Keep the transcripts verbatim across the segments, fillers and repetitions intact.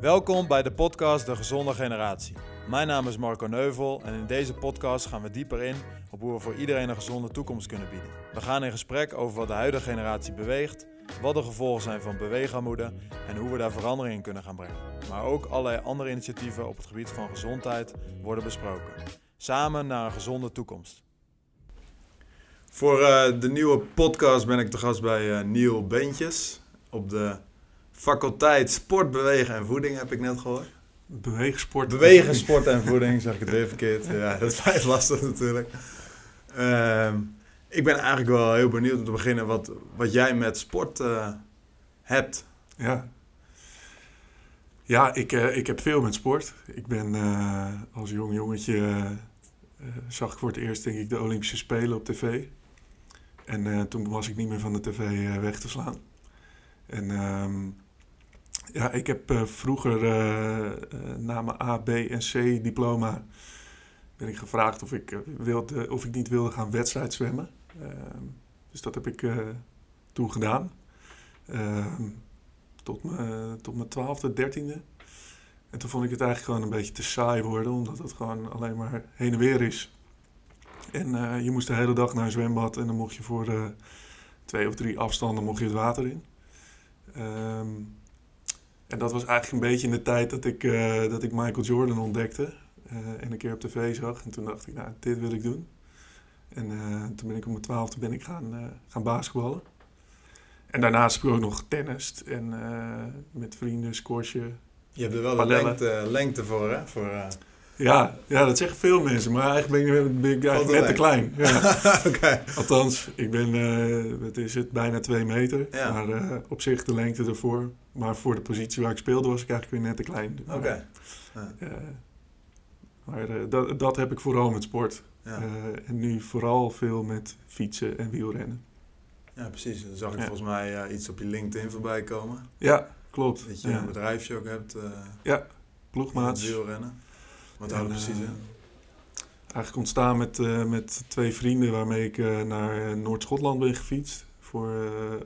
Welkom bij de podcast De Gezonde Generatie. Mijn naam is Marco Neuvel en in deze podcast gaan we dieper in op hoe we voor iedereen een gezonde toekomst kunnen bieden. We gaan in gesprek over wat de huidige generatie beweegt, wat de gevolgen zijn van beweegarmoede en hoe we daar verandering in kunnen gaan brengen. Maar ook allerlei andere initiatieven op het gebied van gezondheid worden besproken. Samen naar een gezonde toekomst. Voor uh, de nieuwe podcast ben ik te gast bij uh, Neil Bentjes op de faculteit Sport, Bewegen en Voeding, heb ik net gehoord. Beweegsport. Bewegen, sport en voeding, zeg ik het weer verkeerd. Ja, dat blijft lastig natuurlijk. Uh, ik ben eigenlijk wel heel benieuwd om te beginnen wat, wat jij met sport uh, hebt. Ja, ja ik, uh, ik heb veel met sport. Ik ben uh, als jong jongetje, uh, zag ik voor het eerst denk ik de Olympische Spelen op tv. En uh, toen was ik niet meer van de tv uh, weg te slaan. En um, ja, ik heb uh, vroeger uh, uh, na mijn A, B en C diploma ben ik gevraagd of ik, uh, wilde, of ik niet wilde gaan wedstrijd zwemmen. Uh, dus dat heb ik uh, toen gedaan. Uh, tot mijn, tot mijn twaalfde, dertiende. En toen vond ik het eigenlijk gewoon een beetje te saai worden, omdat het gewoon alleen maar heen en weer is. En uh, je moest de hele dag naar een zwembad en dan mocht je voor uh, twee of drie afstanden mocht je het water in. Um, en dat was eigenlijk een beetje in de tijd dat ik, uh, dat ik Michael Jordan ontdekte uh, en een keer op tv zag. En toen dacht ik, nou, dit wil ik doen. En uh, toen ben ik op mijn twaalfde ben ik gaan, uh, gaan basketballen. En daarnaast heb ik ook nog tennist en uh, met vrienden, squashen. Je hebt er wel de lengte, lengte voor, hè? Voor, uh... ja, ja, dat zeggen veel mensen, maar eigenlijk ben ik, ben ik eigenlijk net te klein. Ja. Okay. Althans, ik ben, uh, wat is het, bijna twee meter. Ja. Maar uh, op zich de lengte ervoor. Maar voor de positie waar ik speelde was ik eigenlijk weer net te klein. Oké. Okay. Ja. Uh, maar uh, dat, dat heb ik vooral met sport. Ja. Uh, en nu vooral veel met fietsen en wielrennen. Ja, precies. Dan zag ik ja. volgens mij uh, iets op je LinkedIn voorbij komen. Ja, klopt. Dat je ja. een bedrijfje ook hebt. Uh, ja, ploegmaats. Wielrennen. Wat houden we precies in? Uh, eigenlijk ontstaan met, uh, met twee vrienden waarmee ik uh, naar Noord-Schotland ben gefietst. Voor,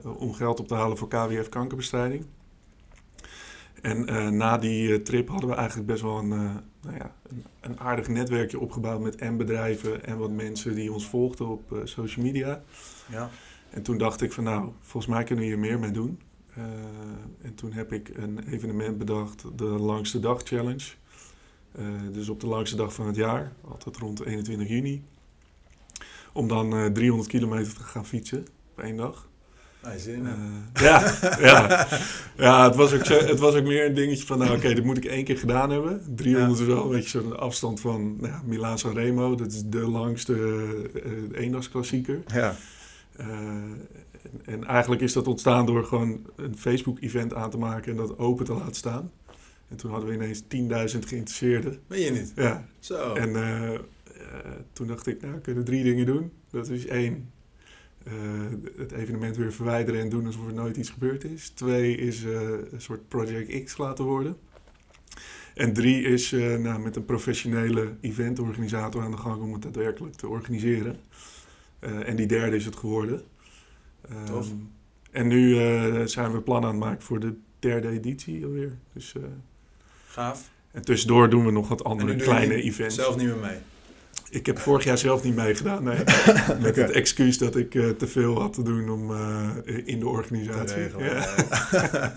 uh, om geld op te halen voor K W F-kankerbestrijding. En uh, na die uh, trip hadden we eigenlijk best wel een, uh, nou ja, een, een aardig netwerkje opgebouwd met en bedrijven en wat mensen die ons volgden op uh, social media. Ja. En toen dacht ik van nou, volgens mij kunnen we hier meer mee doen. Uh, en toen heb ik een evenement bedacht, de Langste Dag Challenge. Uh, dus op de langste dag van het jaar, altijd rond eenentwintig juni, om dan uh, driehonderd kilometer te gaan fietsen op één dag. Nou, zin in. Uh, ja, ja. ja het, was ook, het was ook meer een dingetje van, nou oké, okay, dit moet ik één keer gedaan hebben. driehonderd ja. is wel een beetje zo'n afstand van nou, Milaan Sanremo, dat is de langste uh, eendagsklassieker. Ja. Uh, en, en eigenlijk is dat ontstaan door gewoon een Facebook-event aan te maken en dat open te laten staan. En toen hadden we ineens tienduizend geïnteresseerden. Ben je niet? Ja. Zo. En uh, uh, toen dacht ik, nou, we kunnen drie dingen doen. Dat is één, uh, het evenement weer verwijderen en doen alsof er nooit iets gebeurd is. Twee is uh, een soort Project X laten worden. En drie is uh, nou, met een professionele eventorganisator aan de gang om het daadwerkelijk te organiseren. Uh, en die derde is het geworden. Um, Tof. En nu uh, zijn we plannen aan het maken voor de derde editie alweer. Dus... Uh, Gaaf. En tussendoor doen we nog wat andere kleine events. En zelf niet meer mee? Ik heb vorig jaar zelf niet meegedaan, nee. Okay. Met het excuus dat ik uh, te veel had te doen om, uh, in de organisatie. Regelen, ja. ja.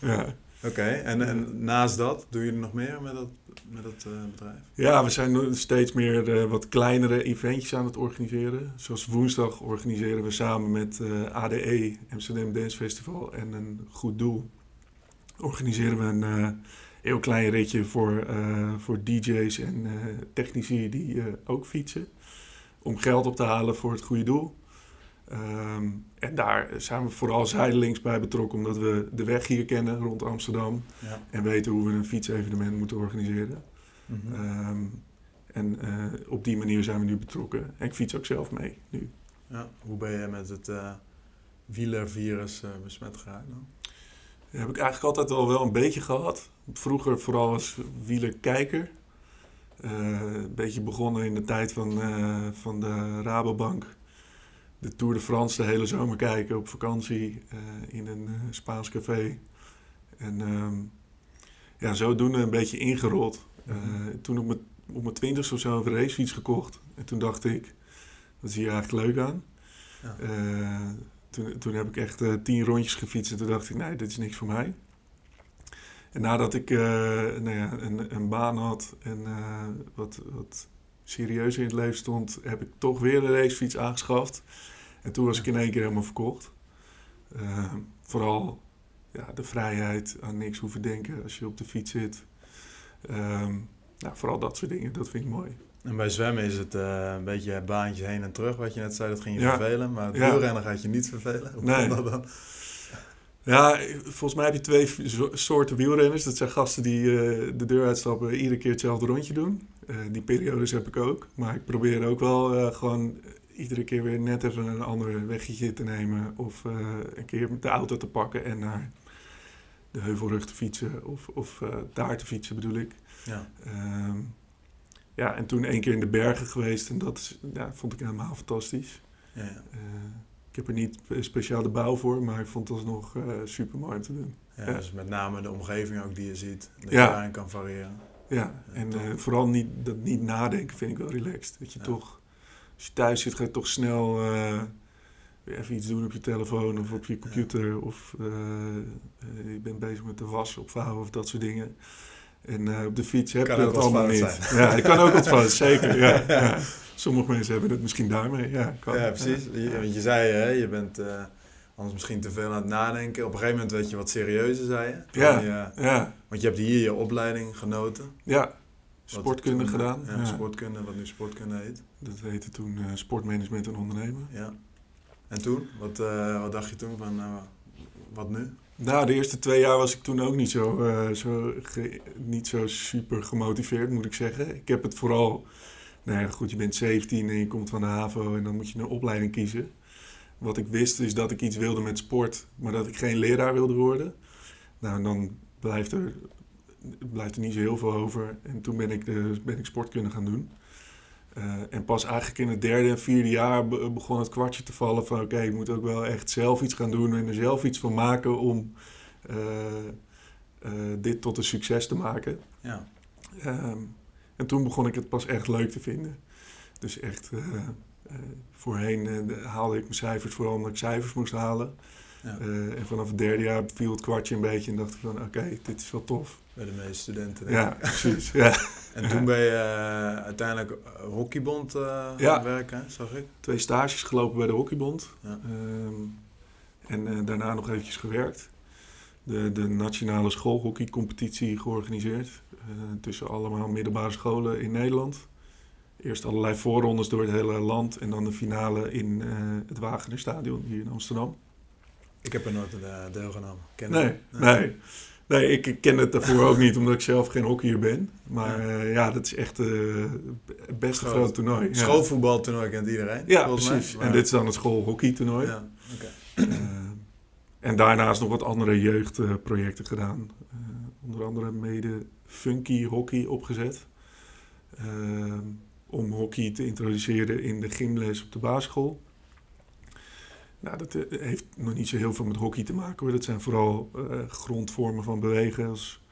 ja. Oké, okay. en, en naast dat, doe je er nog meer met dat, met dat uh, bedrijf? Ja, we zijn steeds meer uh, wat kleinere eventjes aan het organiseren. Zoals woensdag organiseren we samen met uh, A D E, M C M Dance Festival en een goed doel. Organiseren we een... Uh, heel klein ritje voor, uh, voor D J's en uh, technici die uh, ook fietsen. Om geld op te halen voor het goede doel. Um, en daar zijn we vooral zijdelings bij betrokken. Omdat we de weg hier kennen rond Amsterdam. Ja. En weten hoe we een fietsevenement moeten organiseren. Mm-hmm. um, en uh, op die manier zijn we nu betrokken. En ik fiets ook zelf mee nu. Ja. Hoe ben je met het uh, wielervirus uh, besmet geraakt dan? Dat heb ik eigenlijk altijd al wel een beetje gehad. Vroeger vooral als wielerkijker. Uh, een beetje begonnen in de tijd van, uh, van de Rabobank. De Tour de France de hele zomer kijken op vakantie uh, in een Spaans café. En um, ja, zodoende een beetje ingerold. Uh, toen op mijn, op mijn twintigste of zo een racefiets gekocht. En toen dacht ik, wat is hier eigenlijk leuk aan? Ja. Uh, toen, toen heb ik echt uh, tien rondjes gefietst en toen dacht ik, nee, dit is niks voor mij. En nadat ik uh, nou ja, een, een baan had en uh, wat, wat serieuzer in het leven stond, heb ik toch weer de racefiets aangeschaft. En toen was ik in één keer helemaal verkocht. Uh, vooral ja, de vrijheid, aan niks hoeven denken als je op de fiets zit. Um, nou, vooral dat soort dingen, dat vind ik mooi. En bij zwemmen is het uh, een beetje baantje heen en terug, wat je net zei, dat ging je ja. vervelen. Maar het wielrennen ja. gaat je niet vervelen. Hoe nee. kan dat dan? Ja, volgens mij heb je twee soorten wielrenners. Dat zijn gasten die uh, de deur uitstappen, iedere keer hetzelfde rondje doen. Uh, die periodes heb ik ook. Maar ik probeer ook wel uh, gewoon iedere keer weer net even een ander weggetje te nemen. Of uh, een keer de auto te pakken en naar de Heuvelrug te fietsen. Of, of uh, daar te fietsen bedoel ik. Ja. Um, ja, en toen één keer in de bergen geweest. En dat is, ja, vond ik helemaal fantastisch. Ja, ja. Uh, Ik heb er niet speciaal de bouw voor, maar ik vond het alsnog uh, super mooi om te doen. Ja, ja. Dus met name de omgeving ook die je ziet, dat je ja. daarin kan variëren. Ja, ja en uh, vooral niet, dat niet nadenken vind ik wel relaxed. Dat je ja. toch, als je thuis zit, ga je toch snel uh, weer even iets doen op je telefoon of op je computer. Ja. Of uh, uh, je bent bezig met de was opvouwen of dat soort dingen. En uh, op de fiets heb je dat allemaal niet. Ja, het kan ook ontvallen, zeker. Ja, ja. Sommige mensen hebben het misschien daarmee. Ja, kan. ja precies. Ja. Je, want je zei, hè, je bent uh, anders misschien te veel aan het nadenken. Op een gegeven moment werd je wat serieuzer, zei je. Ja, je, ja. Want je hebt hier je opleiding genoten. Ja, sportkunde toen, gedaan. Ja, ja. Sportkunde, wat nu sportkunde heet. Dat heette toen uh, sportmanagement en ondernemen. Ja. En toen? Wat, uh, wat dacht je toen van, uh, wat nu? Nou, de eerste twee jaar was ik toen ook niet zo, uh, zo, ge- niet zo super gemotiveerd, moet ik zeggen. Ik heb het vooral... Nou ja, goed, je bent zeventien en je komt van de HAVO en dan moet je een opleiding kiezen. Wat ik wist is dat ik iets wilde met sport, maar dat ik geen leraar wilde worden. Nou, dan blijft er, blijft er niet zo heel veel over. En toen ben ik, de, ben ik sportkunde gaan doen. Uh, en pas eigenlijk in het derde en vierde jaar be- begon het kwartje te vallen van... oké, okay, ik moet ook wel echt zelf iets gaan doen en er zelf iets van maken om uh, uh, dit tot een succes te maken. Ja. Um, En toen begon ik het pas echt leuk te vinden. Dus echt, uh, uh, voorheen uh, haalde ik mijn cijfers vooral omdat ik cijfers moest halen. Ja. Uh, en vanaf het derde jaar viel het kwartje een beetje en dacht ik van, oké, okay, dit is wel tof. Bij de meeste studenten. Denk ik. Ja, precies. Ja. En toen ben je uh, uiteindelijk hockeybond uh, gaan ja. werken, zag ik? Twee stages gelopen bij de hockeybond. Ja. Um, en uh, daarna nog eventjes gewerkt. De, de nationale schoolhockeycompetitie georganiseerd. Uh, tussen allemaal middelbare scholen in Nederland. Eerst allerlei voorrondes door het hele land. En dan de finale in uh, het Wageningenstadion hier in Amsterdam. Ik heb er nooit uh, deelgenomen. Ken nee, nee. nee, nee. Ik ken het daarvoor ook niet, omdat ik zelf geen hockeyer ben. Maar uh, ja, dat is echt uh, het beste grote toernooi. Ja. Schoolvoetbaltoernooi kent iedereen. Ja, precies. Maar... En dit is dan het schoolhockeytoernooi. Ja, okay. uh, En daarnaast nog wat andere jeugdprojecten gedaan. Uh, onder andere mede funky hockey opgezet. Uh, om hockey te introduceren in de gymles op de basisschool. Nou, dat heeft nog niet zo heel veel met hockey te maken hoor. Dat zijn vooral uh, grondvormen van bewegen als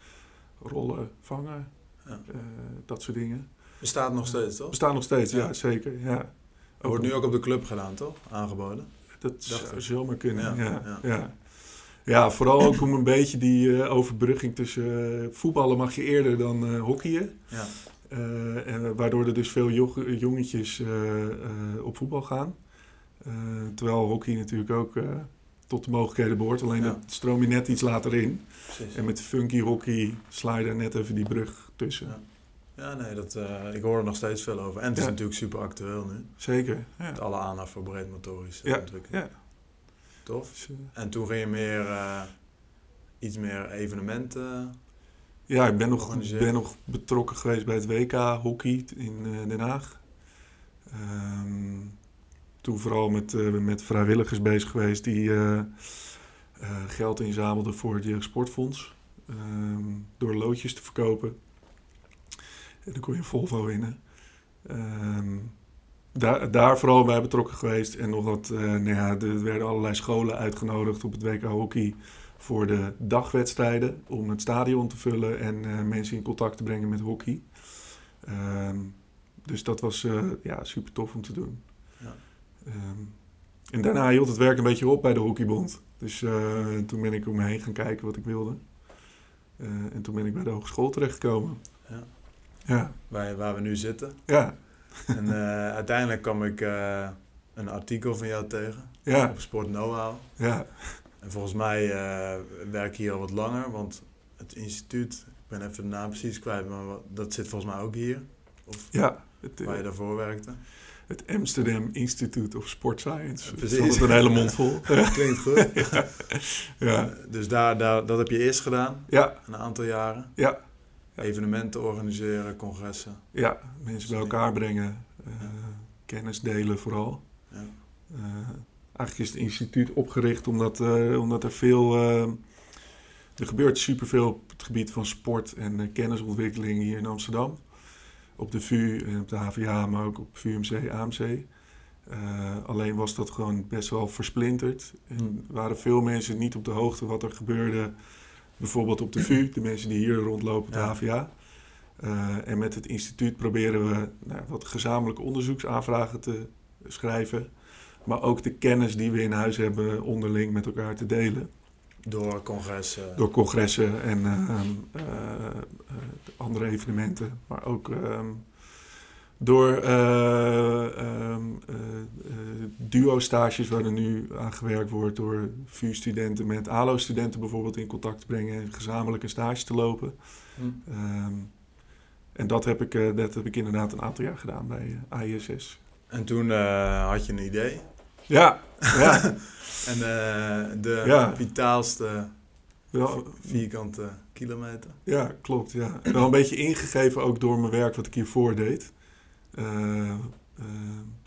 rollen, vangen, ja. uh, dat soort dingen. Bestaat nog steeds toch? Bestaat nog steeds, ja, ja zeker. Ja. Wordt nu ook op de club gedaan toch? Aangeboden? Dat zou zomaar kunnen, ja. ja, ja. ja. Ja, vooral ook om een beetje die uh, overbrugging tussen uh, voetballen mag je eerder dan uh, hockeyen. Ja. Uh, en, waardoor er dus veel jog- jongetjes uh, uh, op voetbal gaan. Uh, terwijl hockey natuurlijk ook uh, tot de mogelijkheden behoort. Alleen ja. dat stroom je net iets later in. Precies. En met funky hockey sla je daar net even die brug tussen. Ja. Ja, nee, dat, uh, ik hoor er nog steeds veel over. En het is ja. natuurlijk super actueel nu. Zeker. Ja. Met alle aandacht voor breedmotorische ja. ontwikkeling. Ja. Tof. En toen ging je meer, uh, iets meer evenementen Ja, ik ben nog, ben nog betrokken geweest bij het W K-hockey in uh, Den Haag. Um, toen vooral met, uh, met vrijwilligers bezig geweest die uh, uh, geld inzamelden voor het Jeugdsportfonds. Um, door loodjes te verkopen. En dan kon je een Volvo winnen. Um, daar, daar vooral bij betrokken geweest. En nog wat, uh, nou ja, er werden allerlei scholen uitgenodigd op het W K Hockey voor de dagwedstrijden om het stadion te vullen en uh, mensen in contact te brengen met hockey. Um, dus dat was uh, ja, super tof om te doen. Ja. Um, en daarna hield het werk een beetje op bij de hockeybond. Dus uh, toen ben ik om me heen gaan kijken wat ik wilde. Uh, en toen ben ik bij de hogeschool terechtgekomen. Ja. Ja. Waar, waar we nu zitten. Ja. En uh, uiteindelijk kwam ik uh, een artikel van jou tegen. Ja. Op Sport Know How. Ja. En volgens mij uh, werk ik hier al wat langer, want het instituut, ik ben even de naam precies kwijt, maar wat, dat zit volgens mij ook hier. Of ja, het, waar je daarvoor werkte. Het Amsterdam Institute of Sport Science. Precies. Dat is een hele mond vol. Klinkt goed. Ja. Ja. En, dus daar, daar, dat heb je eerst gedaan, ja. Een aantal jaren. Ja. Ja. Evenementen organiseren, congressen. Ja, mensen bij elkaar brengen, uh, ja. Kennis delen vooral. Ja. Uh, Eigenlijk is het instituut opgericht omdat, uh, omdat er veel... Uh, er gebeurt superveel op het gebied van sport en uh, kennisontwikkeling hier in Amsterdam. Op de V U en op de H V A, maar ook op V U M C, A M C. Uh, alleen was dat gewoon best wel versplinterd. En waren veel mensen niet op de hoogte wat er gebeurde. Bijvoorbeeld op de V U, de mensen die hier rondlopen op de ja. H V A. Uh, en met het instituut proberen we nou, wat gezamenlijke onderzoeksaanvragen te schrijven. Maar ook de kennis die we in huis hebben onderling met elkaar te delen. Door congressen. Door congressen en uh, uh, uh, andere evenementen. Maar ook um, door uh, uh, uh, duo-stages waar er nu aan gewerkt wordt. Door V U-studenten met A L O-studenten bijvoorbeeld in contact te brengen. En gezamenlijk een stage te lopen. Hmm. Um, en dat heb, ik, uh, dat heb ik inderdaad een aantal jaar gedaan bij A I S S. En toen uh, had je een idee. Ja. ja. en uh, de ja. vitaalste vierkante kilometer. Ja, klopt. Ja. Wel een beetje ingegeven ook door mijn werk wat ik hiervoor deed. Uh, uh,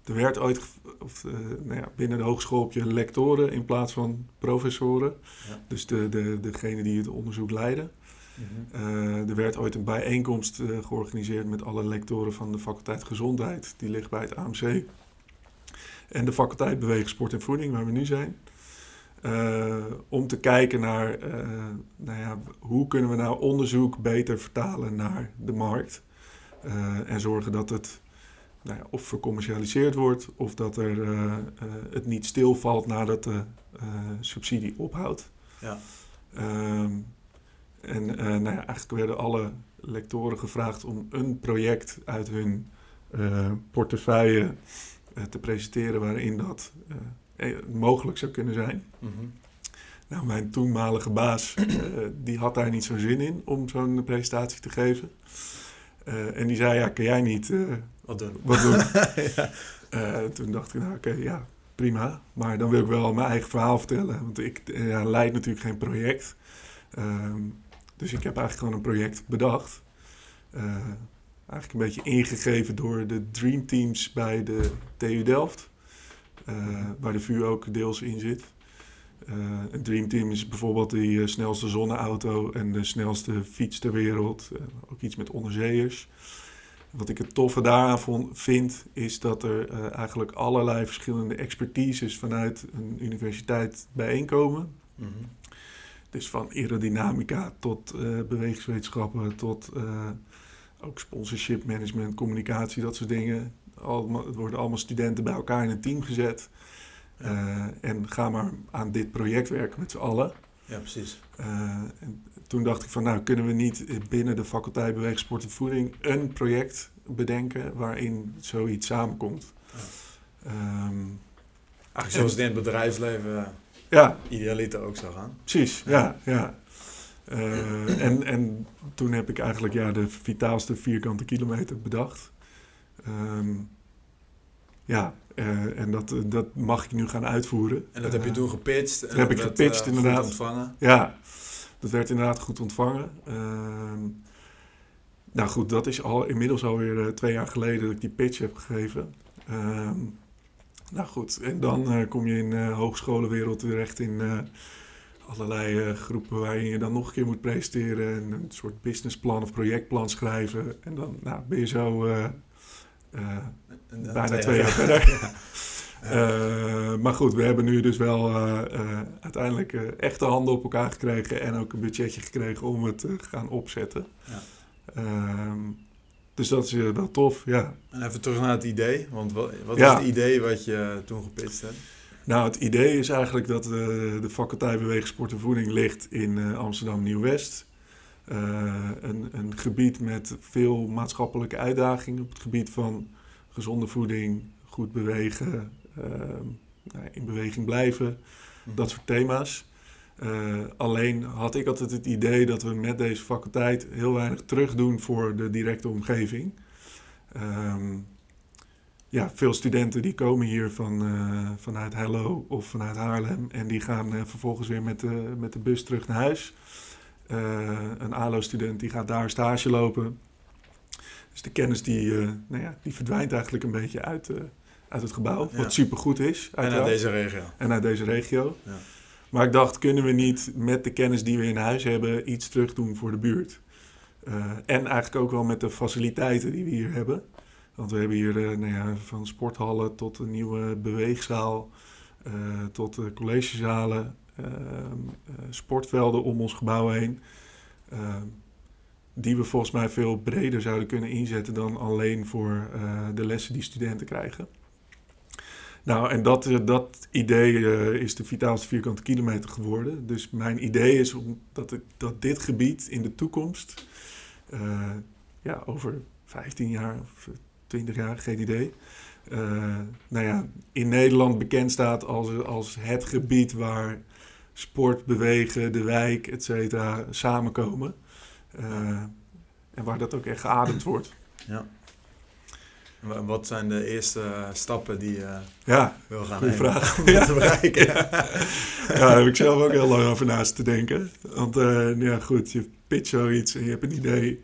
er werd ooit of, uh, nou ja, binnen de hogeschool heb je lectoren in plaats van professoren. Ja. Dus de, de, degene die het onderzoek leiden. Mm-hmm. Uh, er werd ooit een bijeenkomst uh, georganiseerd met alle lectoren van de faculteit Gezondheid. Die ligt bij het A M C. En de faculteit Bewegen, Sport en Voeding, waar we nu zijn. Uh, om te kijken naar, uh, nou ja, hoe kunnen we nou onderzoek beter vertalen naar de markt. Uh, en zorgen dat het nou ja, of vercommercialiseerd wordt, of dat er, uh, uh, het niet stilvalt nadat de uh, subsidie ophoudt. Ja. Uh, En uh, nou ja, eigenlijk werden alle lectoren gevraagd om een project uit hun uh, portefeuille uh, te presenteren waarin dat uh, mogelijk zou kunnen zijn. Mm-hmm. Nou, mijn toenmalige baas, uh, die had daar niet zo'n zin in om zo'n presentatie te geven. Uh, en die zei, ja, kan jij niet uh, wat doen? Wat doen? ja. uh, toen dacht ik, nou oké, okay, ja, prima. Maar dan wil ik wel mijn eigen verhaal vertellen, want ik uh, ja, leid natuurlijk geen project. Um, Dus ik heb eigenlijk gewoon een project bedacht. Uh, eigenlijk een beetje ingegeven door de dreamteams bij de T U Delft. Uh, waar de V U ook deels in zit. Uh, een dreamteam is bijvoorbeeld die uh, snelste zonneauto en de snelste fiets ter wereld. Uh, ook iets met onderzeeërs. Wat ik het toffe daaraan vond, vind is dat er uh, eigenlijk allerlei verschillende expertises vanuit een universiteit bijeenkomen. Mm-hmm. Dus van aerodynamica tot uh, bewegingswetenschappen, tot uh, ook sponsorship management, communicatie, dat soort dingen. Allemaal, het worden allemaal studenten bij elkaar in een team gezet. Ja. Uh, en ga maar aan dit project werken met z'n allen. Ja, precies. Uh, en toen dacht ik van, nou kunnen we niet binnen de faculteit Bewegen, Sport en Voeding een project bedenken waarin zoiets samenkomt. Ja. Um, Eigenlijk zoals het in het bedrijfsleven... Ja. Idealiter ook zou gaan. Precies, ja. ja. Uh, en, en toen heb ik eigenlijk ja, de vitaalste vierkante kilometer bedacht. Um, ja, uh, en dat, dat mag ik nu gaan uitvoeren. En dat heb je toen gepitcht? En dat heb ik werd, gepitcht, uh, inderdaad. Goed ontvangen? Ja, dat werd inderdaad goed ontvangen. Um, nou goed, dat is al inmiddels alweer uh, twee jaar geleden dat ik die pitch heb gegeven. Um, Nou goed, en dan uh, kom je in de uh, hogescholenwereld terecht in uh, allerlei uh, groepen waarin je dan nog een keer moet presteren. En een soort businessplan of projectplan schrijven. En dan nou, ben je zo uh, uh, bijna twee jaar verder. Ja. Uh, maar goed, we hebben nu dus wel uh, uh, uiteindelijk uh, echte handen op elkaar gekregen en ook een budgetje gekregen om het te uh, gaan opzetten. Ja. Uh, dus dat is uh, wel tof, ja. En even terug naar het idee, want wat, wat ja. is het idee wat je toen gepitst hebt? Nou, het idee is eigenlijk dat uh, de faculteit Beweegsport en Voeding ligt in uh, Amsterdam Nieuw-West. Uh, een, een gebied met veel maatschappelijke uitdagingen op het gebied van gezonde voeding, goed bewegen, uh, in beweging blijven, mm. dat soort thema's. Uh, alleen had ik altijd het idee dat we met deze faculteit heel weinig terugdoen voor de directe omgeving. Um, ja, veel studenten die komen hier van, uh, vanuit Hello of vanuit Haarlem en die gaan uh, vervolgens weer met de, met de bus terug naar huis. Uh, een A L O-student die gaat daar stage lopen. Dus de kennis die, uh, nou ja, die verdwijnt eigenlijk een beetje uit, uh, uit het gebouw. Ja. Wat supergoed is. En uit deze regio. En uit deze regio. Ja. Maar ik dacht, kunnen we niet met de kennis die we in huis hebben iets terug doen voor de buurt? Uh, en eigenlijk ook wel met de faciliteiten die we hier hebben. Want we hebben hier uh, nou ja, van sporthallen tot een nieuwe beweegzaal, uh, tot uh, collegezalen. Uh, sportvelden om ons gebouw heen, uh, die we volgens mij veel breder zouden kunnen inzetten dan alleen voor uh, de lessen die studenten krijgen. Nou, en dat, uh, dat idee uh, is de vitaalste vierkante kilometer geworden. Dus mijn idee is om, dat, het, dat dit gebied in de toekomst, uh, ja, over vijftien jaar of twintig jaar, geen idee, uh, nou ja, in Nederland bekend staat als, als het gebied waar sport, bewegen, de wijk, et cetera, samenkomen. Uh, en waar dat ook echt geademd wordt. Ja. En wat zijn de eerste stappen die je ja, wil gaan nemen vraag. om dat te bereiken? Ja. Ja, daar heb ik zelf ook heel lang over naast te denken. Want uh, ja, goed, je pitcht zoiets en je hebt een idee.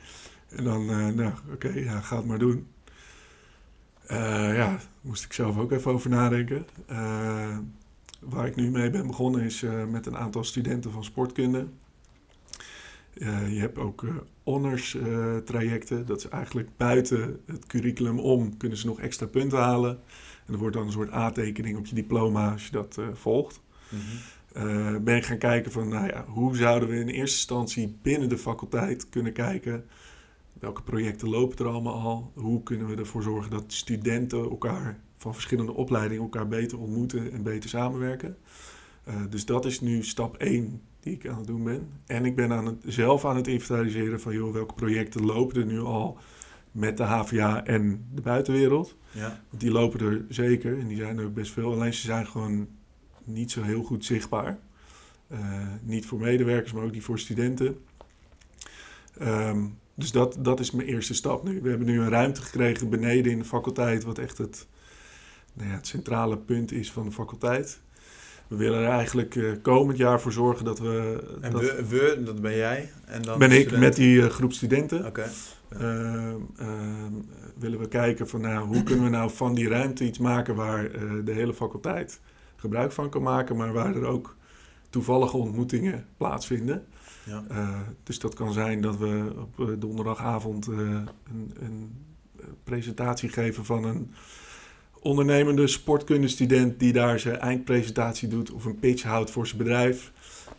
En dan, uh, nou oké, okay, ja, ga het maar doen. Uh, ja, daar moest ik zelf ook even over nadenken. Uh, Waar ik nu mee ben begonnen is uh, met een aantal studenten van sportkunde. Uh, je hebt ook uh, honors uh, trajecten. Dat is eigenlijk buiten het curriculum om. Kunnen ze nog extra punten halen. En er wordt dan een soort aantekening op je diploma als je dat uh, volgt. Mm-hmm. uh, ben ik gaan kijken van, nou ja, hoe zouden we in eerste instantie binnen de faculteit kunnen kijken. Welke projecten lopen er allemaal al? Hoe kunnen we ervoor zorgen dat studenten elkaar van verschillende opleidingen elkaar beter ontmoeten en beter samenwerken. Uh, dus dat is nu stap één die ik aan het doen ben. En ik ben aan het, zelf aan het inventariseren van joh, welke projecten lopen er nu al met de H V A en de buitenwereld. Ja. Want die lopen er zeker en die zijn er best veel. Alleen ze zijn gewoon niet zo heel goed zichtbaar. Uh, niet voor medewerkers, maar ook niet voor studenten. Um, dus dat, dat is mijn eerste stap nu. We hebben nu een ruimte gekregen beneden in de faculteit wat echt het... Nou ja, het centrale punt is van de faculteit. We willen er eigenlijk uh, komend jaar voor zorgen dat we... En dat we, we, dat ben jij? En dan ben ik studenten. Met die uh, groep studenten. Okay. Uh, uh, willen we kijken van nou, hoe kunnen we nou van die ruimte iets maken waar uh, de hele faculteit gebruik van kan maken, maar waar er ook toevallige ontmoetingen plaatsvinden. Ja. Uh, dus dat kan zijn dat we op uh, donderdagavond uh, een, een presentatie geven van een ondernemende sportkundestudent die daar zijn eindpresentatie doet of een pitch houdt voor zijn bedrijf.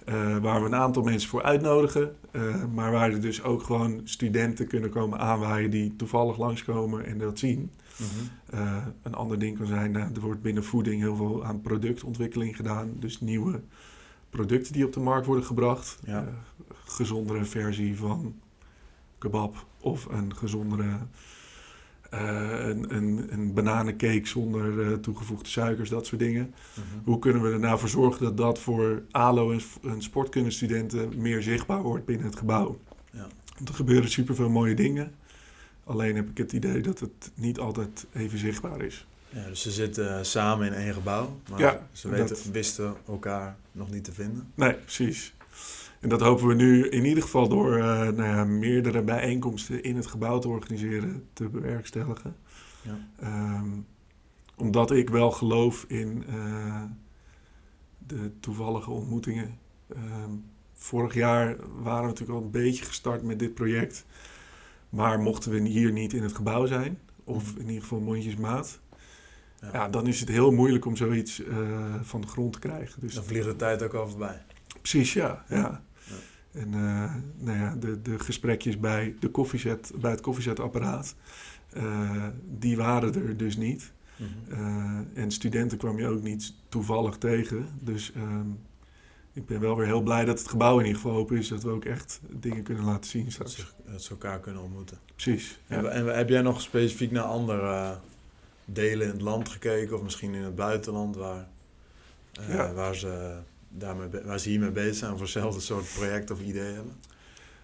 Uh, waar we een aantal mensen voor uitnodigen. Uh, maar waar er dus ook gewoon studenten kunnen komen aanwaaien die toevallig langskomen en dat zien. Mm-hmm. Uh, een ander ding kan zijn, nou, er wordt binnen voeding heel veel aan productontwikkeling gedaan. Dus nieuwe producten die op de markt worden gebracht. Ja. Uh, gezondere versie van kebab of een gezondere... Uh, een, een, een bananencake zonder uh, toegevoegde suikers, dat soort dingen. Uh-huh. Hoe kunnen we er nou voor zorgen dat dat voor A L O en, en sportkundestudenten meer zichtbaar wordt binnen het gebouw? Ja. Want er gebeuren superveel mooie dingen. Alleen heb ik het idee dat het niet altijd even zichtbaar is. Ja, dus ze zitten samen in één gebouw, maar ja, ze weten, dat... wisten elkaar nog niet te vinden. Nee, precies. En dat hopen we nu in ieder geval door uh, nou ja, meerdere bijeenkomsten in het gebouw te organiseren, te bewerkstelligen. Ja. Um, omdat ik wel geloof in uh, de toevallige ontmoetingen. Um, vorig jaar waren we natuurlijk al een beetje gestart met dit project. Maar mochten we hier niet in het gebouw zijn, of in ieder geval mondjesmaat. Ja. Ja, dan is het heel moeilijk om zoiets uh, van de grond te krijgen. Dus dan vliegt de tijd ook al voorbij. Precies, ja. ja. ja. ja. En uh, nou ja, de, de gesprekjes bij, de koffiezet, bij het koffiezetapparaat, uh, die waren er dus niet. Mm-hmm. uh, en studenten kwam je ook niet toevallig tegen. Dus um, ik ben wel weer heel blij dat het gebouw in ieder geval open is. Dat we ook echt dingen kunnen laten zien straks. Dat ze, dat ze elkaar kunnen ontmoeten. Precies. Ja. En, en heb jij nog specifiek naar andere... Uh, delen in het land gekeken of misschien in het buitenland waar, uh, ja. waar, ze, daarmee, waar ze hiermee bezig zijn of hetzelfde soort project of idee hebben?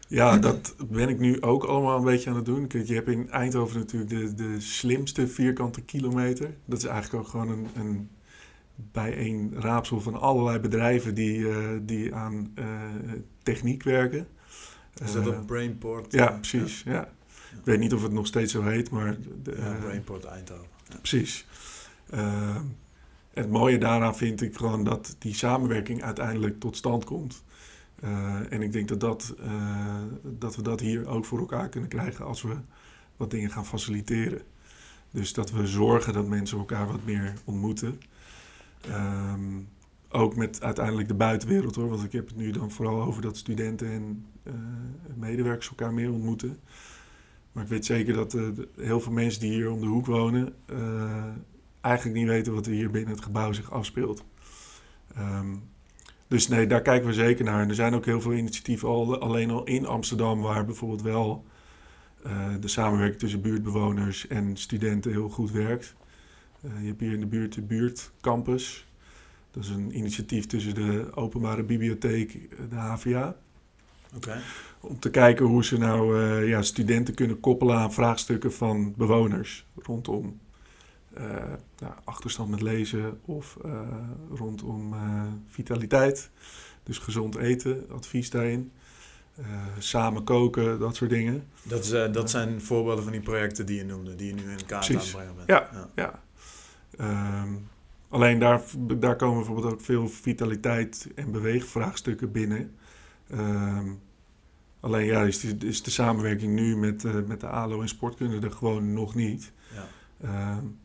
Ja, dat ben ik nu ook allemaal een beetje aan het doen. Kijk, je hebt in Eindhoven natuurlijk de, de slimste vierkante kilometer. Dat is eigenlijk ook gewoon een, een bijeen raapsel van allerlei bedrijven die, uh, die aan uh, techniek werken. Is dat uh, op Brainport? Ja, precies. Ja. Ja. Ik weet niet of het nog steeds zo heet, maar... De, ja, Brainport Eindhoven. Ja. Precies. Uh, het mooie daaraan vind ik gewoon dat die samenwerking uiteindelijk tot stand komt. Uh, en ik denk dat, dat, uh, dat we dat hier ook voor elkaar kunnen krijgen als we wat dingen gaan faciliteren. Dus dat we zorgen dat mensen elkaar wat meer ontmoeten. Um, ook met uiteindelijk de buitenwereld, hoor. Want ik heb het nu dan vooral over dat studenten en uh, medewerkers elkaar meer ontmoeten. Maar ik weet zeker dat uh, heel veel mensen die hier om de hoek wonen... Uh, eigenlijk niet weten wat er hier binnen het gebouw zich afspeelt. Um, dus nee, daar kijken we zeker naar. En er zijn ook heel veel initiatieven al, alleen al in Amsterdam... waar bijvoorbeeld wel uh, de samenwerking tussen buurtbewoners en studenten heel goed werkt. Uh, je hebt hier in de buurt de Buurt Campus. Dat is een initiatief tussen de Openbare Bibliotheek, de H V A... Okay. Om te kijken hoe ze nou uh, ja, studenten kunnen koppelen aan vraagstukken van bewoners rondom uh, nou, achterstand met lezen of uh, rondom uh, vitaliteit. Dus gezond eten, advies daarin, uh, samen koken, dat soort dingen. Dat, is, uh, dat zijn voorbeelden van die projecten die je noemde, die je nu in kaart aan het brengen bent. Ja, ja. ja. Um, alleen daar, daar komen bijvoorbeeld ook veel vitaliteit- en beweegvraagstukken binnen. Um, alleen ja, is de, is de samenwerking nu met, uh, met de A L O en sportkunde er gewoon nog niet. Ja. Um,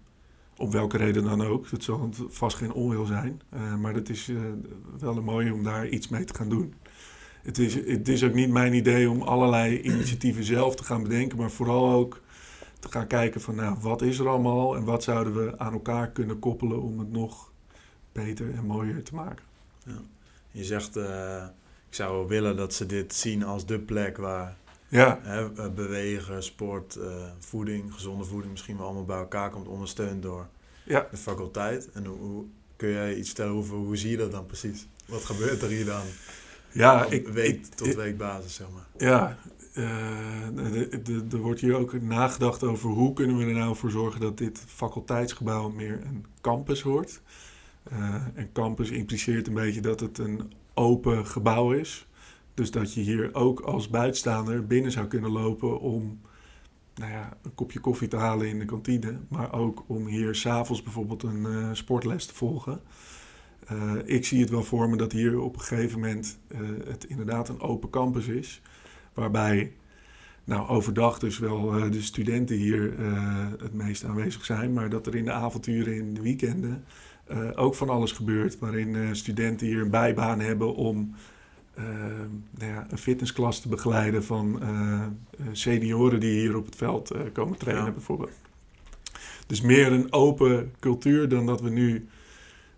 om welke reden dan ook. Dat zal vast geen onwil zijn. Uh, maar dat is uh, wel een mooie om daar iets mee te gaan doen. Het is, het is ook niet mijn idee om allerlei initiatieven zelf te gaan bedenken. Maar vooral ook te gaan kijken van nou, wat is er allemaal en wat zouden we aan elkaar kunnen koppelen om het nog beter en mooier te maken. Ja. Je zegt... Uh... Ik zou willen dat ze dit zien als de plek waar ja. hè, bewegen, sport, uh, voeding, gezonde voeding misschien wel allemaal bij elkaar komt, ondersteund door ja. de faculteit. En hoe, hoe kun jij iets vertellen over hoe zie je dat dan precies? Wat gebeurt er hier dan? Ja, Op ik, week ik, tot ik, weekbasis, zeg maar. Ja, uh, er wordt hier ook nagedacht over hoe kunnen we er nou voor zorgen dat dit faculteitsgebouw meer een campus wordt. Uh, en campus impliceert een beetje dat het een open gebouw is. Dus dat je hier ook als buitenstaander binnen zou kunnen lopen om nou ja, een kopje koffie te halen in de kantine. Maar ook om hier 's avonds bijvoorbeeld een uh, sportles te volgen. Uh, ik zie het wel voor me dat hier op een gegeven moment uh, het inderdaad een open campus is. Waarbij nou, overdag dus wel uh, de studenten hier uh, het meest aanwezig zijn. Maar dat er in de avonturen, in de weekenden... Uh, ook van alles gebeurt, waarin uh, studenten hier een bijbaan hebben om uh, nou ja, een fitnessklas te begeleiden van uh, senioren die hier op het veld uh, komen trainen ja. bijvoorbeeld. Dus meer een open cultuur dan dat we nu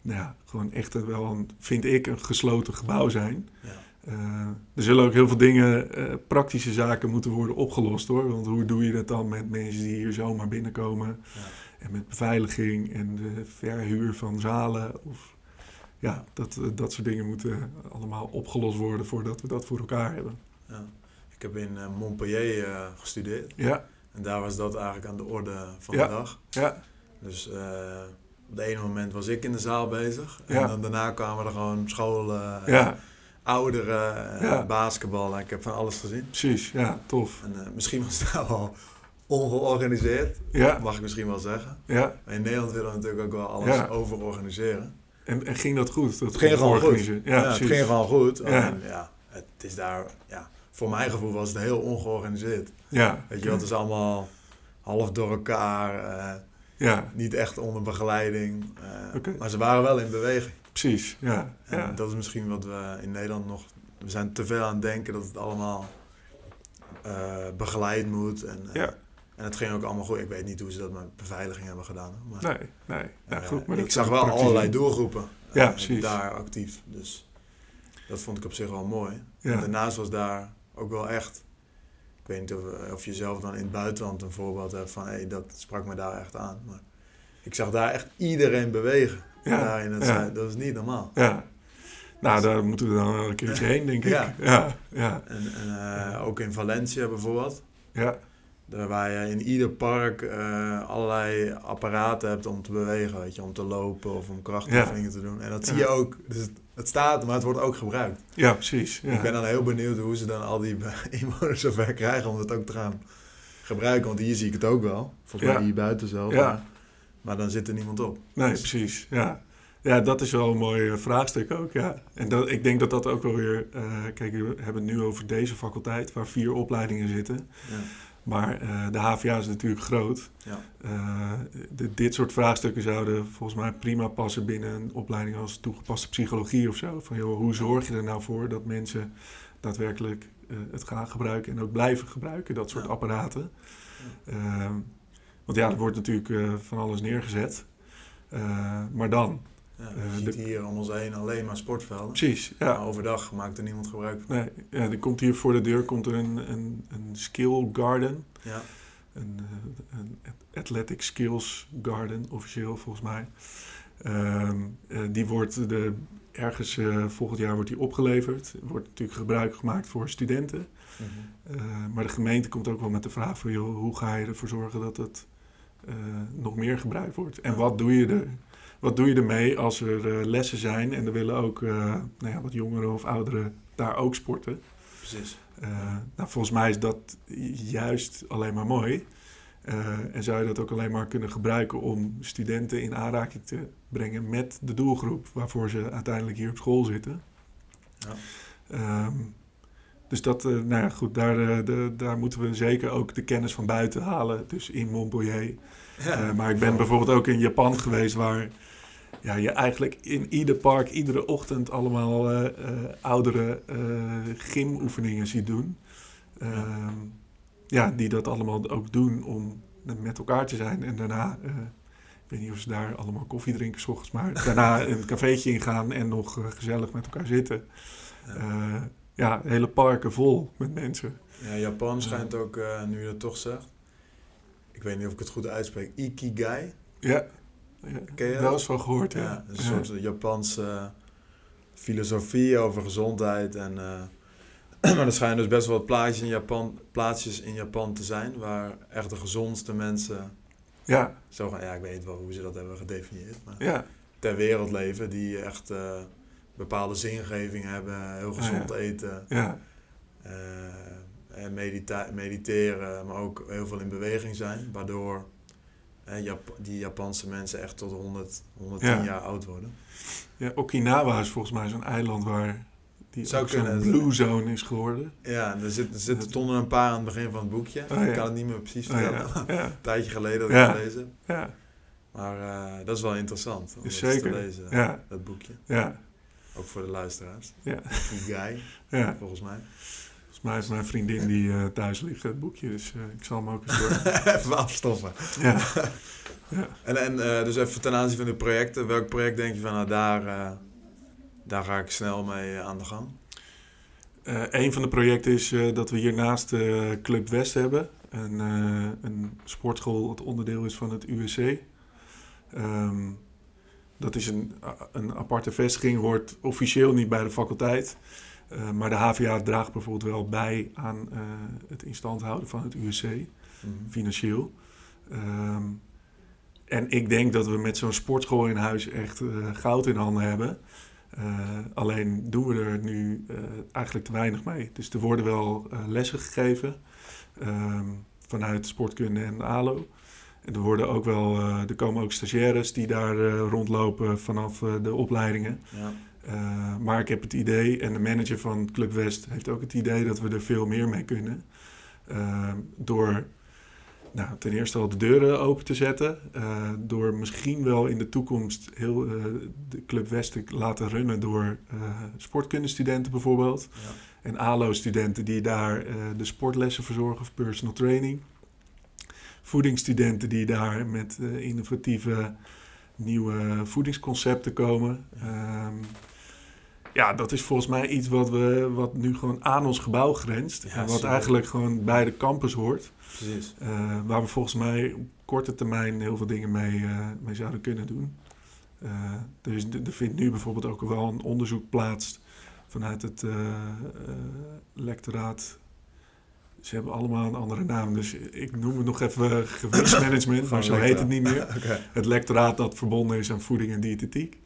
nou ja, gewoon echt wel, een, vind ik, een gesloten gebouw zijn. Ja. Uh, er zullen ook heel veel dingen, uh, praktische zaken moeten worden opgelost hoor, want hoe doe je dat dan met mensen die hier zomaar binnenkomen? Ja. En met beveiliging en de verhuur van zalen. Of, ja, dat, dat soort dingen moeten allemaal opgelost worden voordat we dat voor elkaar hebben. Ja. Ik heb in Montpellier uh, gestudeerd. Ja. En daar was dat eigenlijk aan de orde van ja. de dag. Ja. Dus uh, op het ene moment was ik in de zaal bezig. En ja. dan daarna kwamen er gewoon scholen, uh, ja. ouderen, uh, ja. basketbal. Ik heb van alles gezien. Precies, ja, tof. En, uh, misschien was het nou al... ongeorganiseerd, ja. mag ik misschien wel zeggen. Ja. Maar in Nederland willen we natuurlijk ook wel alles ja. overorganiseren. En, en ging dat goed? Dat het ging gewoon goed. Ja, ja, het ging gewoon goed. Ja. En, ja, het is daar, ja, voor mijn gevoel was het heel ongeorganiseerd. Ja. Weet je, dat is allemaal half door elkaar. Uh, Ja. Niet echt onder begeleiding. Uh, okay. Maar ze waren wel in beweging. Precies, ja. En ja. Dat is misschien wat we in Nederland nog... We zijn te veel aan het denken dat het allemaal uh, begeleid moet. En, uh, ja. en het ging ook allemaal goed. Ik weet niet hoe ze dat met beveiliging hebben gedaan. Maar, nee, nee. Ja, uh, goed, maar ik zag wel praktisch. Allerlei doelgroepen ja, uh, daar actief. Dus dat vond ik op zich wel mooi. Ja. En daarnaast was daar ook wel echt... Ik weet niet of, of je zelf dan in het buitenland een voorbeeld hebt van... Hey, dat sprak me daar echt aan. Maar ik zag daar echt iedereen bewegen. Ja, en dat, ja. dat is niet normaal. Ja. Nou, daar moeten we dan een keertje heen, denk ik. Ja. Ja, ja. En, en uh, ook in Valencia bijvoorbeeld. Ja. Waar je in ieder park uh, allerlei apparaten hebt om te bewegen. Weet je, om te lopen of om krachtoefeningen ja. te doen. En dat ja. zie je ook. Dus het, het staat, maar het wordt ook gebruikt. Ja, precies. Ja. Ik ben dan heel benieuwd hoe ze dan al die inwoners zover krijgen om dat ook te gaan gebruiken. Want hier zie ik het ook wel. Volgens mij ja. hier buiten zelf. Ja. Maar, maar dan zit er niemand op. Nee, dus, precies. Ja. Ja, dat is wel een mooi vraagstuk ook, ja. En dat, ik denk dat dat ook wel weer... Uh, kijk, we hebben het nu over deze faculteit, waar vier opleidingen zitten. Ja. Maar uh, de H V A is natuurlijk groot. Ja. Uh, de, dit soort vraagstukken zouden volgens mij prima passen binnen een opleiding als toegepaste psychologie of zo. Van, joh, hoe zorg je er nou voor dat mensen daadwerkelijk uh, het gaan gebruiken en ook blijven gebruiken, dat soort ja. apparaten. Ja. Uh, want ja, er wordt natuurlijk uh, van alles neergezet. Uh, maar dan... Ja, je uh, ziet de, hier om ons heen alleen maar sportvelden. Precies, ja. Maar overdag maakt er niemand gebruik van. Nee, ja, er komt hier voor de deur komt er een, een, een skill garden. Ja. Een, een athletic skills garden, officieel volgens mij. Um, uh, die wordt de, ergens uh, volgend jaar wordt die opgeleverd. Er wordt natuurlijk gebruik gemaakt voor studenten. Mm-hmm. uh, maar de gemeente komt ook wel met de vraag van... Joh, hoe ga je ervoor zorgen dat het uh, nog meer gebruikt wordt? En ja. wat doe je er... Wat doe je ermee als er uh, lessen zijn en er willen ook uh, nou ja, wat jongeren of ouderen daar ook sporten? Precies. Uh, nou, volgens mij is dat juist alleen maar mooi. Uh, en zou je dat ook alleen maar kunnen gebruiken om studenten in aanraking te brengen met de doelgroep waarvoor ze uiteindelijk hier op school zitten. Ja. Um, dus dat, uh, nou ja, goed, daar, uh, de, daar moeten we zeker ook de kennis van buiten halen. Dus in Montpellier. Ja. Uh, maar ik ben bijvoorbeeld ook in Japan geweest waar... Ja, je eigenlijk in ieder park, iedere ochtend allemaal uh, uh, oudere uh, gymoefeningen ziet doen. Uh, ja. ja, die dat allemaal ook doen om met elkaar te zijn. En daarna, uh, ik weet niet of ze daar allemaal koffie drinken 's ochtends, maar daarna een cafeetje ingaan en nog uh, gezellig met elkaar zitten. Uh, ja, hele parken vol met mensen. Ja, Japan schijnt ook, uh, nu je dat toch zegt, ik weet niet of ik het goed uitspreek, Ikigai. Ja. Ken je dat? Wel eens van gehoord, ja. ja een soort ja. Japanse uh, filosofie over gezondheid. En, uh, maar er schijnen dus best wel wat plaatjes in Japan, plaatsjes in Japan te zijn... waar echt de gezondste mensen... Ja. Zo gaan, ja, ik weet niet wel hoe ze dat hebben gedefinieerd. Maar ja. ter wereld leven, die echt uh, bepaalde zingeving hebben. Heel gezond ah, ja. eten. Ja. Uh, en medita- mediteren, maar ook heel veel in beweging zijn. Waardoor... die Japanse mensen echt tot honderd, honderdtien ja. jaar oud worden. Ja, Okinawa is volgens mij zo'n eiland waar die Zou ook zo'n blue zone is geworden. Ja, er zitten zit tonnen een paar aan het begin van het boekje. Oh, ja. Ik kan het niet meer precies vertellen. Oh, ja. Ja. Een tijdje geleden dat ik ja. het gelezen heb. Ja. Maar uh, dat is wel interessant om Zeker. te lezen, ja. dat boekje. Ja. Ook voor de luisteraars. Ja. Ikigai, ja. volgens mij. Maar heeft mijn vriendin die uh, thuis ligt het boekje, dus uh, ik zal hem ook eens door. Even afstoffen. Ja. ja. En, en uh, dus even ten aanzien van de projecten. Welk project denk je van, nou daar, uh, daar ga ik snel mee uh, aan de gang? Uh, een van de projecten is uh, dat we hiernaast uh, Club West hebben. Een, uh, een sportschool dat onderdeel is van het U S C. Um, dat is een, een aparte vestiging, hoort officieel niet bij de faculteit. Uh, maar de H V A draagt bijvoorbeeld wel bij aan uh, het instand houden van het U S C, mm-hmm. financieel. Um, en ik denk dat we met zo'n sportschool in huis echt uh, goud in handen hebben. Uh, alleen doen we er nu uh, eigenlijk te weinig mee. Dus er worden wel uh, lessen gegeven um, vanuit sportkunde en A L O. En er, worden ook wel, uh, er komen ook stagiaires die daar uh, rondlopen vanaf uh, de opleidingen. Ja. Uh, maar ik heb het idee, en de manager van Club West heeft ook het idee dat we er veel meer mee kunnen. Uh, door nou, ten eerste al de deuren open te zetten. Uh, door misschien wel in de toekomst heel uh, de Club West te laten runnen door uh, sportkundestudenten bijvoorbeeld. Ja. En A L O-studenten die daar uh, de sportlessen verzorgen of personal training. Voedingsstudenten die daar met uh, innovatieve nieuwe voedingsconcepten komen. Um, ja, dat is volgens mij iets wat, we, wat nu gewoon aan ons gebouw grenst. Ja, en wat super. Eigenlijk gewoon bij de campus hoort. Precies. Uh, waar we volgens mij op korte termijn heel veel dingen mee, uh, mee zouden kunnen doen. Uh, dus er vindt nu bijvoorbeeld ook wel een onderzoek plaats vanuit het uh, uh, lectoraat. Ze hebben allemaal een andere naam, dus ik noem het nog even gewichtsmanagement, maar zo lectoraat. Heet het niet meer. Okay. Het lectoraat dat verbonden is aan voeding en diëtetiek.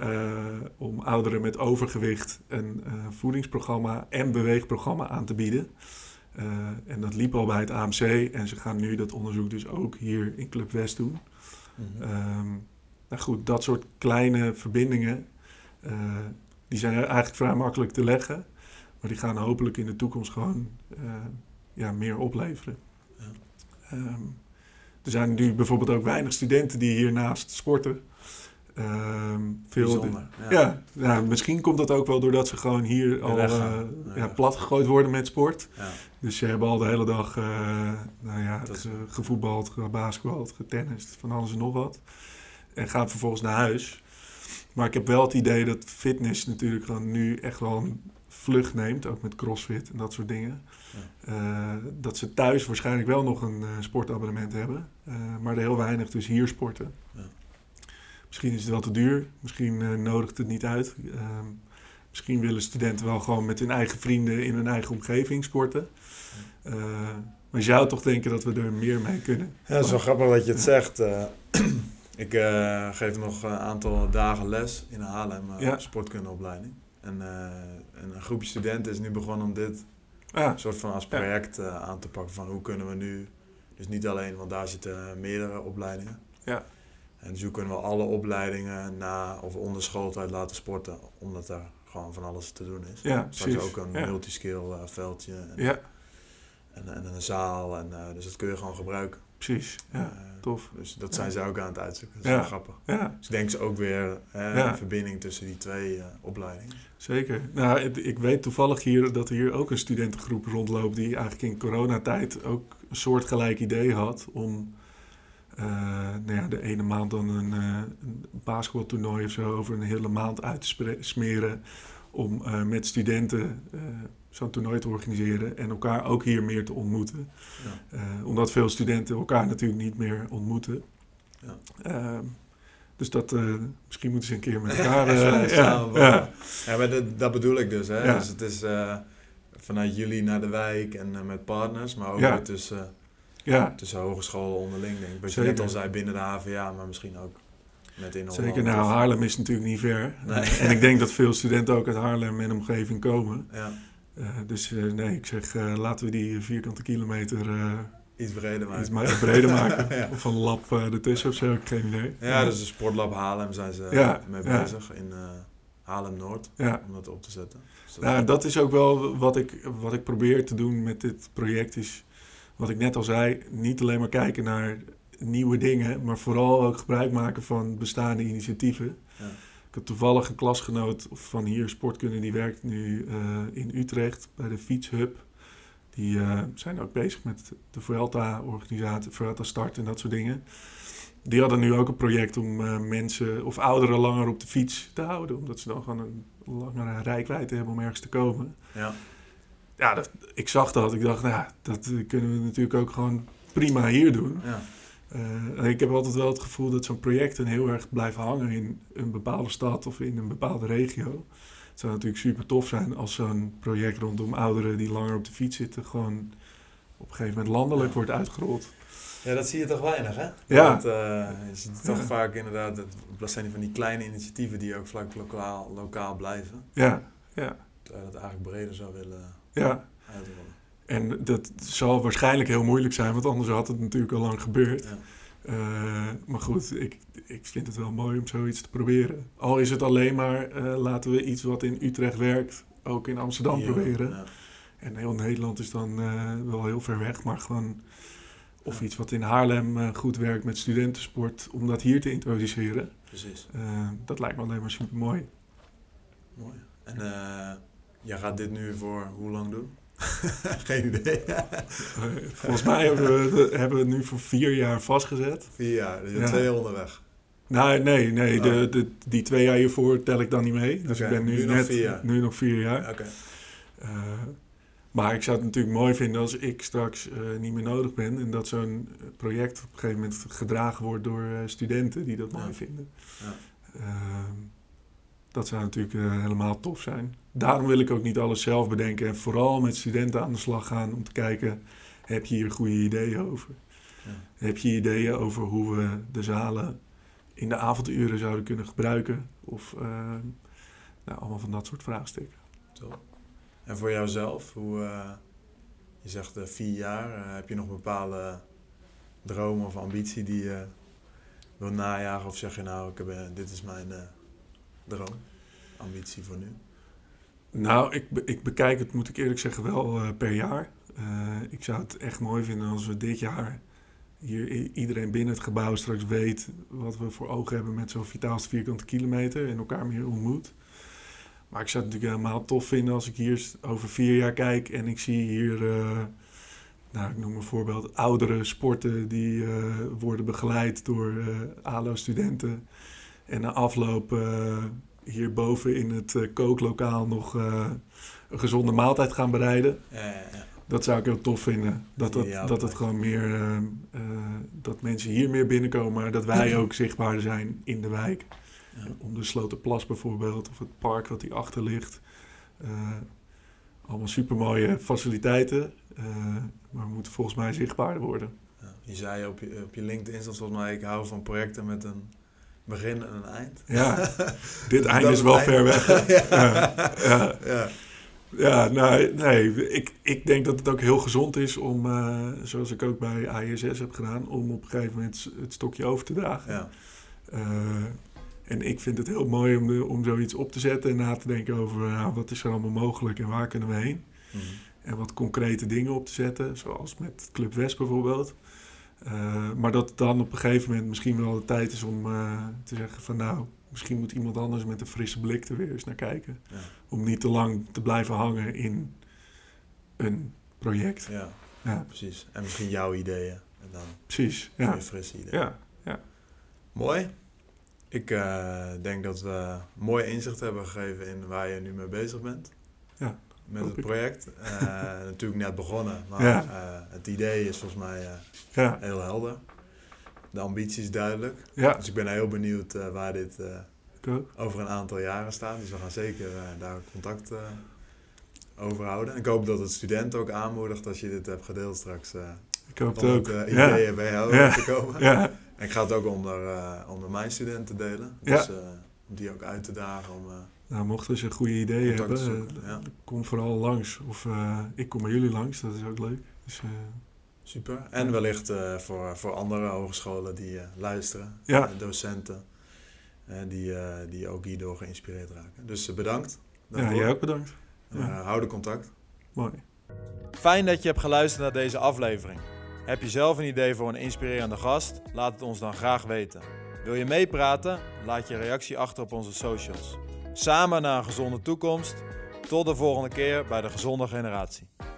Uh, om ouderen met overgewicht een uh, voedingsprogramma en beweegprogramma aan te bieden. Uh, en dat liep al bij het A M C en ze gaan nu dat onderzoek dus ook hier in Club West doen. Mm-hmm. um, nou goed, dat soort kleine verbindingen, uh, die zijn eigenlijk vrij makkelijk te leggen. Maar die gaan hopelijk in de toekomst gewoon uh, ja, meer opleveren. Ja. Um, er zijn nu bijvoorbeeld ook weinig studenten die hiernaast sporten. Um, veel de, ja. Ja, ja, misschien komt dat ook wel doordat ze gewoon hier al uh, ja, ja. plat gegooid worden met sport. Ja. Dus ze hebben al de hele dag uh, nou ja, ge, gevoetbald, gebasketbald, getennist, van alles en nog wat. En gaan vervolgens naar huis. Maar ik heb wel het idee dat fitness natuurlijk gewoon nu echt wel een vlucht neemt, ook met crossfit en dat soort dingen. Ja. Uh, dat ze thuis waarschijnlijk wel nog een uh, sportabonnement hebben, uh, maar er heel weinig dus hier sporten. Ja. Misschien is het wel te duur, misschien uh, nodigt het niet uit. Uh, misschien willen studenten wel gewoon met hun eigen vrienden in hun eigen omgeving sporten. Ja. Uh, maar je zou toch denken dat we er meer mee kunnen. Ja, het is wel grappig dat je het zegt. Uh, ik uh, geef nog een aantal dagen les in Haarlem, uh, ja. sportkundeopleiding. En, uh, en een groepje studenten is nu begonnen om dit ja. soort van als project ja. uh, aan te pakken. Van hoe kunnen we nu, dus niet alleen, want daar zitten meerdere opleidingen. Ja. En dus hoe kunnen we alle opleidingen na of onder schooltijd laten sporten. Omdat daar gewoon van alles te doen is. Ja, precies. Ook een ja. multiscale uh, veldje en, ja. en, en een zaal. En, uh, dus dat kun je gewoon gebruiken. Precies, ja, uh, tof. Dus dat zijn ja. ze ook aan het uitzoeken. Dat is ja. wel grappig. Ja. Dus ik denk ze ook weer hè, ja. een verbinding tussen die twee uh, opleidingen. Zeker. Nou, het, ik weet toevallig hier dat er hier ook een studentengroep rondloopt die eigenlijk in coronatijd ook een soortgelijk idee had om uh, nou ja, de ene maand dan een, uh, een basketbaltoernooi of zo over een hele maand uit te spre- smeren om uh, met studenten uh, zo'n toernooi te organiseren en elkaar ook hier meer te ontmoeten. Ja. Uh, omdat veel studenten elkaar natuurlijk niet meer ontmoeten. Ja. Uh, dus dat, uh, misschien moeten ze een keer met elkaar... Uh, ja, ja, ja. ja, maar dat, dat bedoel ik dus. Hè? Ja. Dus het is uh, vanuit jullie naar de wijk en uh, met partners, maar ook ja. weer tussen, uh, ja. tussen hogescholen onderling. Denk ik. Wat je net al zei, binnen de H V A, maar misschien ook... Met Inholland. Zeker, nou Haarlem is natuurlijk niet ver. Nee. En ik denk dat veel studenten ook uit Haarlem en omgeving komen. Ja. Uh, dus uh, nee, ik zeg uh, laten we die vierkante kilometer uh, iets breder maken. Iets ma- breder maken. Ja. Of een lab uh, ertussen of zo, ik geen idee. Ja, ja, dus de sportlab Haarlem zijn ze ja. mee bezig ja. in uh, Haarlem-Noord ja. om dat op te zetten. Dus dat, nou, is... dat is ook wel wat ik, wat ik probeer te doen met dit project. Is wat ik net al zei, niet alleen maar kijken naar... nieuwe dingen, maar vooral ook gebruik maken van bestaande initiatieven. Ja. Ik heb toevallig een klasgenoot van hier sportkunde, die werkt nu uh, in Utrecht bij de fietshub. Die uh, zijn ook bezig met de Vuelta-organisatie, Vuelta-start en dat soort dingen. Die hadden nu ook een project om uh, mensen of ouderen langer op de fiets te houden, omdat ze dan gewoon een langere reikwijdte hebben om ergens te komen. Ja, ja dat, ik zag dat. Ik dacht, nou, dat kunnen we natuurlijk ook gewoon prima hier doen. Ja. Uh, ik heb altijd wel het gevoel dat zo'n projecten heel erg blijven hangen in een bepaalde stad of in een bepaalde regio. Het zou natuurlijk super tof zijn als zo'n project rondom ouderen die langer op de fiets zitten gewoon op een gegeven moment landelijk ja. wordt uitgerold. Ja, dat zie je toch weinig, hè? Ja. Want, uh, je ziet toch ja. vaak inderdaad, dat zijn van die kleine initiatieven die ook vlak lokaal, lokaal blijven. Ja, ja. Dat je dat eigenlijk breder zou willen ja. uitrollen. En dat zal waarschijnlijk heel moeilijk zijn, want anders had het natuurlijk al lang gebeurd. Ja. Uh, maar goed, ik, ik vind het wel mooi om zoiets te proberen. Al is het alleen maar, uh, laten we iets wat in Utrecht werkt, ook in Amsterdam ja, proberen. Ja. En heel Nederland is dan uh, wel heel ver weg, maar gewoon Of ja. iets wat in Haarlem uh, goed werkt met studentensport, om dat hier te introduceren. Precies. Uh, dat lijkt me alleen maar super mooi. Mooi. En uh, jij gaat dit nu voor hoe lang doen? Geen idee. Volgens mij hebben we, hebben we het nu voor vier jaar vastgezet. Vier jaar, dus ja. twee jaar onderweg. Nou, nee, nee. Oh. De, de, die twee jaar hiervoor tel ik dan niet mee. Dus okay. ik ben nu, nu, net, nog nu nog vier jaar. Okay. Uh, maar ik zou het natuurlijk mooi vinden als ik straks uh, niet meer nodig ben. En dat zo'n project op een gegeven moment gedragen wordt door uh, studenten die dat ja. mooi vinden. Ja. Uh, dat zou natuurlijk uh, helemaal tof zijn. Daarom wil ik ook niet alles zelf bedenken. En vooral met studenten aan de slag gaan om te kijken, heb je hier goede ideeën over? Ja. Heb je ideeën over hoe we de zalen in de avonduren zouden kunnen gebruiken? Of uh, nou, allemaal van dat soort vraagstukken. Top. En voor jouzelf, hoe, uh, je zegt uh, vier jaar, uh, heb je nog bepaalde dromen of ambitie die je uh, wil najagen? Of zeg je nou, ik heb, uh, dit is mijn uh, droom, ambitie voor nu? Nou, ik, ik bekijk het, moet ik eerlijk zeggen, wel uh, per jaar. Uh, ik zou het echt mooi vinden als we dit jaar hier iedereen binnen het gebouw straks weet wat we voor ogen hebben met zo'n vitaalste vierkante kilometer en elkaar meer ontmoet. Maar ik zou het natuurlijk helemaal tof vinden als ik hier over vier jaar kijk en ik zie hier, uh, nou, ik noem een voorbeeld, oudere sporten die uh, worden begeleid door uh, A L O-studenten. En na afloop uh, hierboven in het uh, kooklokaal nog uh, een gezonde maaltijd gaan bereiden. Ja, ja, ja. Dat zou ik heel tof vinden. Dat, dat, ja, dat het gewoon meer, uh, uh, dat mensen hier meer binnenkomen, maar dat wij ook zichtbaar zijn in de wijk. Ja. Om de Sloterplas bijvoorbeeld, of het park wat hierachter ligt. Uh, allemaal supermooie faciliteiten, uh, maar moeten volgens mij zichtbaarder worden. Ja, je zei op je, op je LinkedIn, volgens mij, ik hou van projecten met een begin en een eind. Ja, dit einde is wel eind. Ver weg. ja. Ja. Ja. Ja. Ja, nou, nee, ik, ik denk dat het ook heel gezond is om, uh, zoals ik ook bij I S S heb gedaan, om op een gegeven moment het stokje over te dragen. Ja. Uh, en ik vind het heel mooi om, de, om zoiets op te zetten en na te denken over uh, wat is er allemaal mogelijk en waar kunnen we heen. Mm-hmm. En wat concrete dingen op te zetten, zoals met Club West bijvoorbeeld. Uh, maar dat het dan op een gegeven moment misschien wel de tijd is om uh, te zeggen van nou, misschien moet iemand anders met een frisse blik er weer eens naar kijken. Ja. Om niet te lang te blijven hangen in een project. Ja, ja. Precies. En misschien jouw ideeën. En dan precies, ja. Weer frisse ideeën. Ja. Ja. Mooi. Ik uh, denk dat we mooi inzicht hebben gegeven in waar je nu mee bezig bent. Ja, met het project. Uh, natuurlijk net begonnen, maar ja. uh, het idee is volgens mij uh, ja. heel helder. De ambitie is duidelijk. Ja. Dus ik ben heel benieuwd uh, waar dit uh, over een aantal jaren staat. Dus we gaan zeker uh, daar contact uh, over houden. En ik hoop dat het studenten ook aanmoedigt als je dit hebt gedeeld straks. Uh, ik hoop het ook. Om het uh, ja. ideeën bij jou ja. te komen. Ja. En ik ga het ook onder, uh, onder mijn studenten delen. Dus ja. uh, om die ook uit te dagen om... Uh, nou, mochten ze goede ideeën hebben, zoeken, uh, ja. kom vooral langs. Of uh, ik kom bij jullie langs, dat is ook leuk. Dus, uh, super. En wellicht uh, voor, voor andere hogescholen die uh, luisteren, ja. uh, docenten, uh, die, uh, die ook hierdoor geïnspireerd raken. Dus uh, bedankt. Daarvoor. Ja, jij ook bedankt. Uh, ja. Houden contact. Mooi. Fijn dat je hebt geluisterd naar deze aflevering. Heb je zelf een idee voor een inspirerende gast? Laat het ons dan graag weten. Wil je meepraten? Laat je reactie achter op onze socials. Samen naar een gezonde toekomst. Tot de volgende keer bij de Gezonde Generatie.